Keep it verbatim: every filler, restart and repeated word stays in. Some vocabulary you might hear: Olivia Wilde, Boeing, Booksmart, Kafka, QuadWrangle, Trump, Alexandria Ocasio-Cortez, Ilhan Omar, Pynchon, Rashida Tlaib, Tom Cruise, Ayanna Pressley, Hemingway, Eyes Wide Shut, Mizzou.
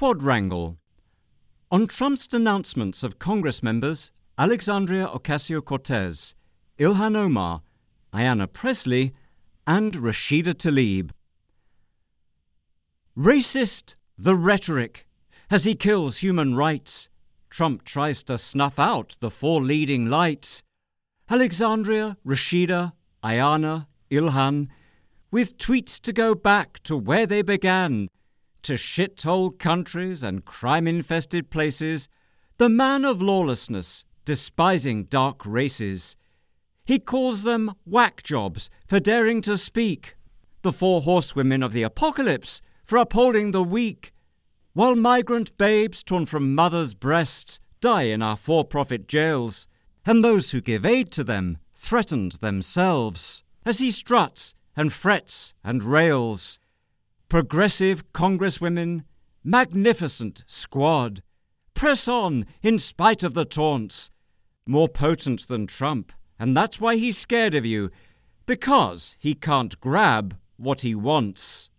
Quad Wrangle. On Trump's denouncements of Congress members Alexandria Ocasio-Cortez, Ilhan Omar, Ayanna Pressley and Rashida Tlaib. Racist, the rhetoric. As he kills human rights, Trump tries to snuff out the four leading lights. Alexandria, Rashida, Ayanna, Ilhan, with tweets to go back to where they began, to shithole countries and crime-infested places, the man of lawlessness, despising dark races. He calls them whack jobs for daring to speak, the four horsewomen of the apocalypse for upholding the weak, while migrant babes torn from mothers' breasts die in our for-profit jails, and those who give aid to them threatened themselves, as he struts and frets and rails. Progressive congresswomen, magnificent squad, press on in spite of the taunts. More potent than Trump, and that's why he's scared of you, because he can't grab what he wants.